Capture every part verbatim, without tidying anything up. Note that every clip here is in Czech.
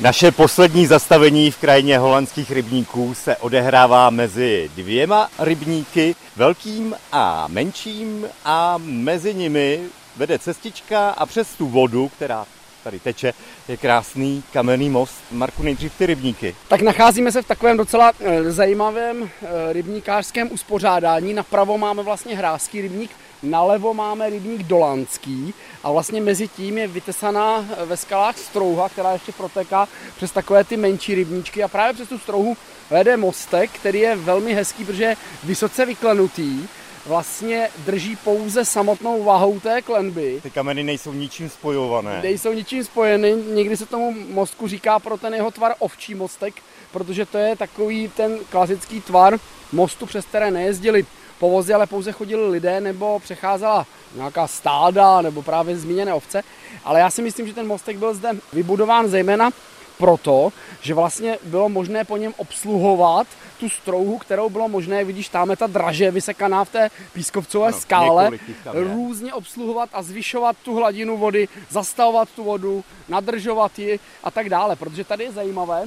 Naše poslední zastavení v krajině holandských rybníků se odehrává mezi dvěma rybníky, velkým a menším, a mezi nimi vede cestička a přes tu vodu, která tady teče, je krásný kamenný most. Marku, nejdřív ty rybníky. Tak nacházíme se v takovém docela zajímavém rybníkářském uspořádání. Napravo máme vlastně Hrázský rybník, nalevo máme rybník Dolanský a vlastně mezi tím je vytesaná ve skalách strouha, která ještě protéká přes takové ty menší rybníčky, a právě přes tu strouhu vede mostek, který je velmi hezký, protože je vysoce vyklenutý. Vlastně drží pouze samotnou váhou té klenby. Ty kameny nejsou ničím spojované. Nejsou ničím spojeny, někdy se tomu mostku říká pro ten jeho tvar ovčí mostek, protože to je takový ten klasický tvar mostu, přes které nejezdili povozy, ale pouze chodili lidé nebo přecházela nějaká stáda nebo právě zmíněné ovce. Ale já si myslím, že ten mostek byl zde vybudován zejména proto, že vlastně bylo možné po něm obsluhovat tu strouhu, kterou bylo možné, vidíš, tam je ta draže vysekaná v té pískovcové no, skále, různě obsluhovat a zvyšovat tu hladinu vody, zastavovat tu vodu, nadržovat ji a tak dále. Protože tady je zajímavé,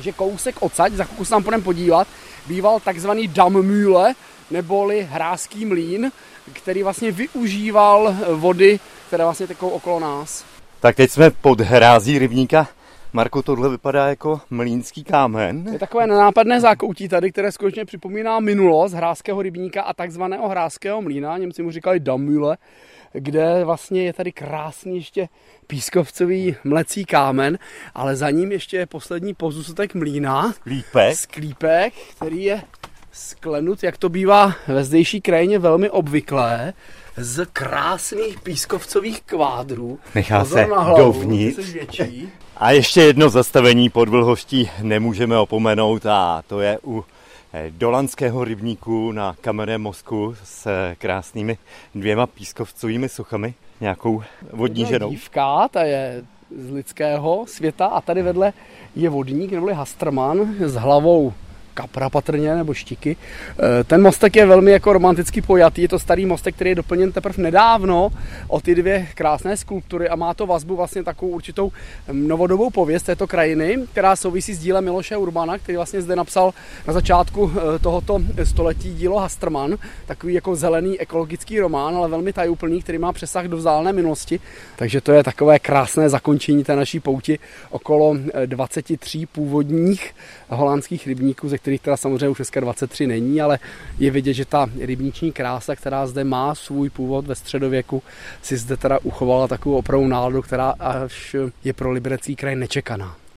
že kousek odsaď, za chvilku se tam půjdeme podívat, býval takzvaný Dammühle, neboli Hrázský mlýn, který vlastně využíval vody, které vlastně tekou okolo nás. Tak teď jsme pod hrází rybníka. Marko, tohle vypadá jako mlýnský kámen. Je takové nenápadné zákoutí tady, které skutečně připomíná minulost Hrázského rybníka a takzvaného Hrázského mlýna. Němci mu říkali Dammühle, kde vlastně je tady krásný ještě pískovcový mlecí kámen, ale za ním ještě je poslední pozůstatek mlýna. Sklípek. Sklípek, který je sklenut, jak to bývá ve zdejší krajině velmi obvyklé, z krásných pískovcových kvádrů. Nechá se dovnitř. A ještě jedno zastavení pod Vlhovští nemůžeme opomenout, a to je u Dolanského rybníku na kamenném mostku s krásnými dvěma pískovcovými sochami, nějakou vodní ženou. Dívka, ta je z lidského světa, a tady vedle je vodník, neboli Hastrman, s hlavou kapra patrně, nebo štiky. Ten mostek je velmi jako romanticky pojatý, je to starý mostek, který je doplněn teprve nedávno o ty dvě krásné skulptury, a má to vazbu vlastně takovou určitou novodobou pověst této krajiny, která souvisí s dílem Miloše Urbana, který vlastně zde napsal na začátku tohoto století dílo Hastrman, takový jako zelený ekologický román, ale velmi tajuplný, který má přesah do vzdálené minulosti. Takže to je takové krásné zakončení té naší pouti okolo dvaceti tří původních holandských rybníků, kterých teda samozřejmě už dneska dvacet tři není, ale je vidět, že ta rybniční krása, která zde má svůj původ ve středověku, si zde teda uchovala takovou opravdu náladu, která až je pro Liberecký kraj nečekaná.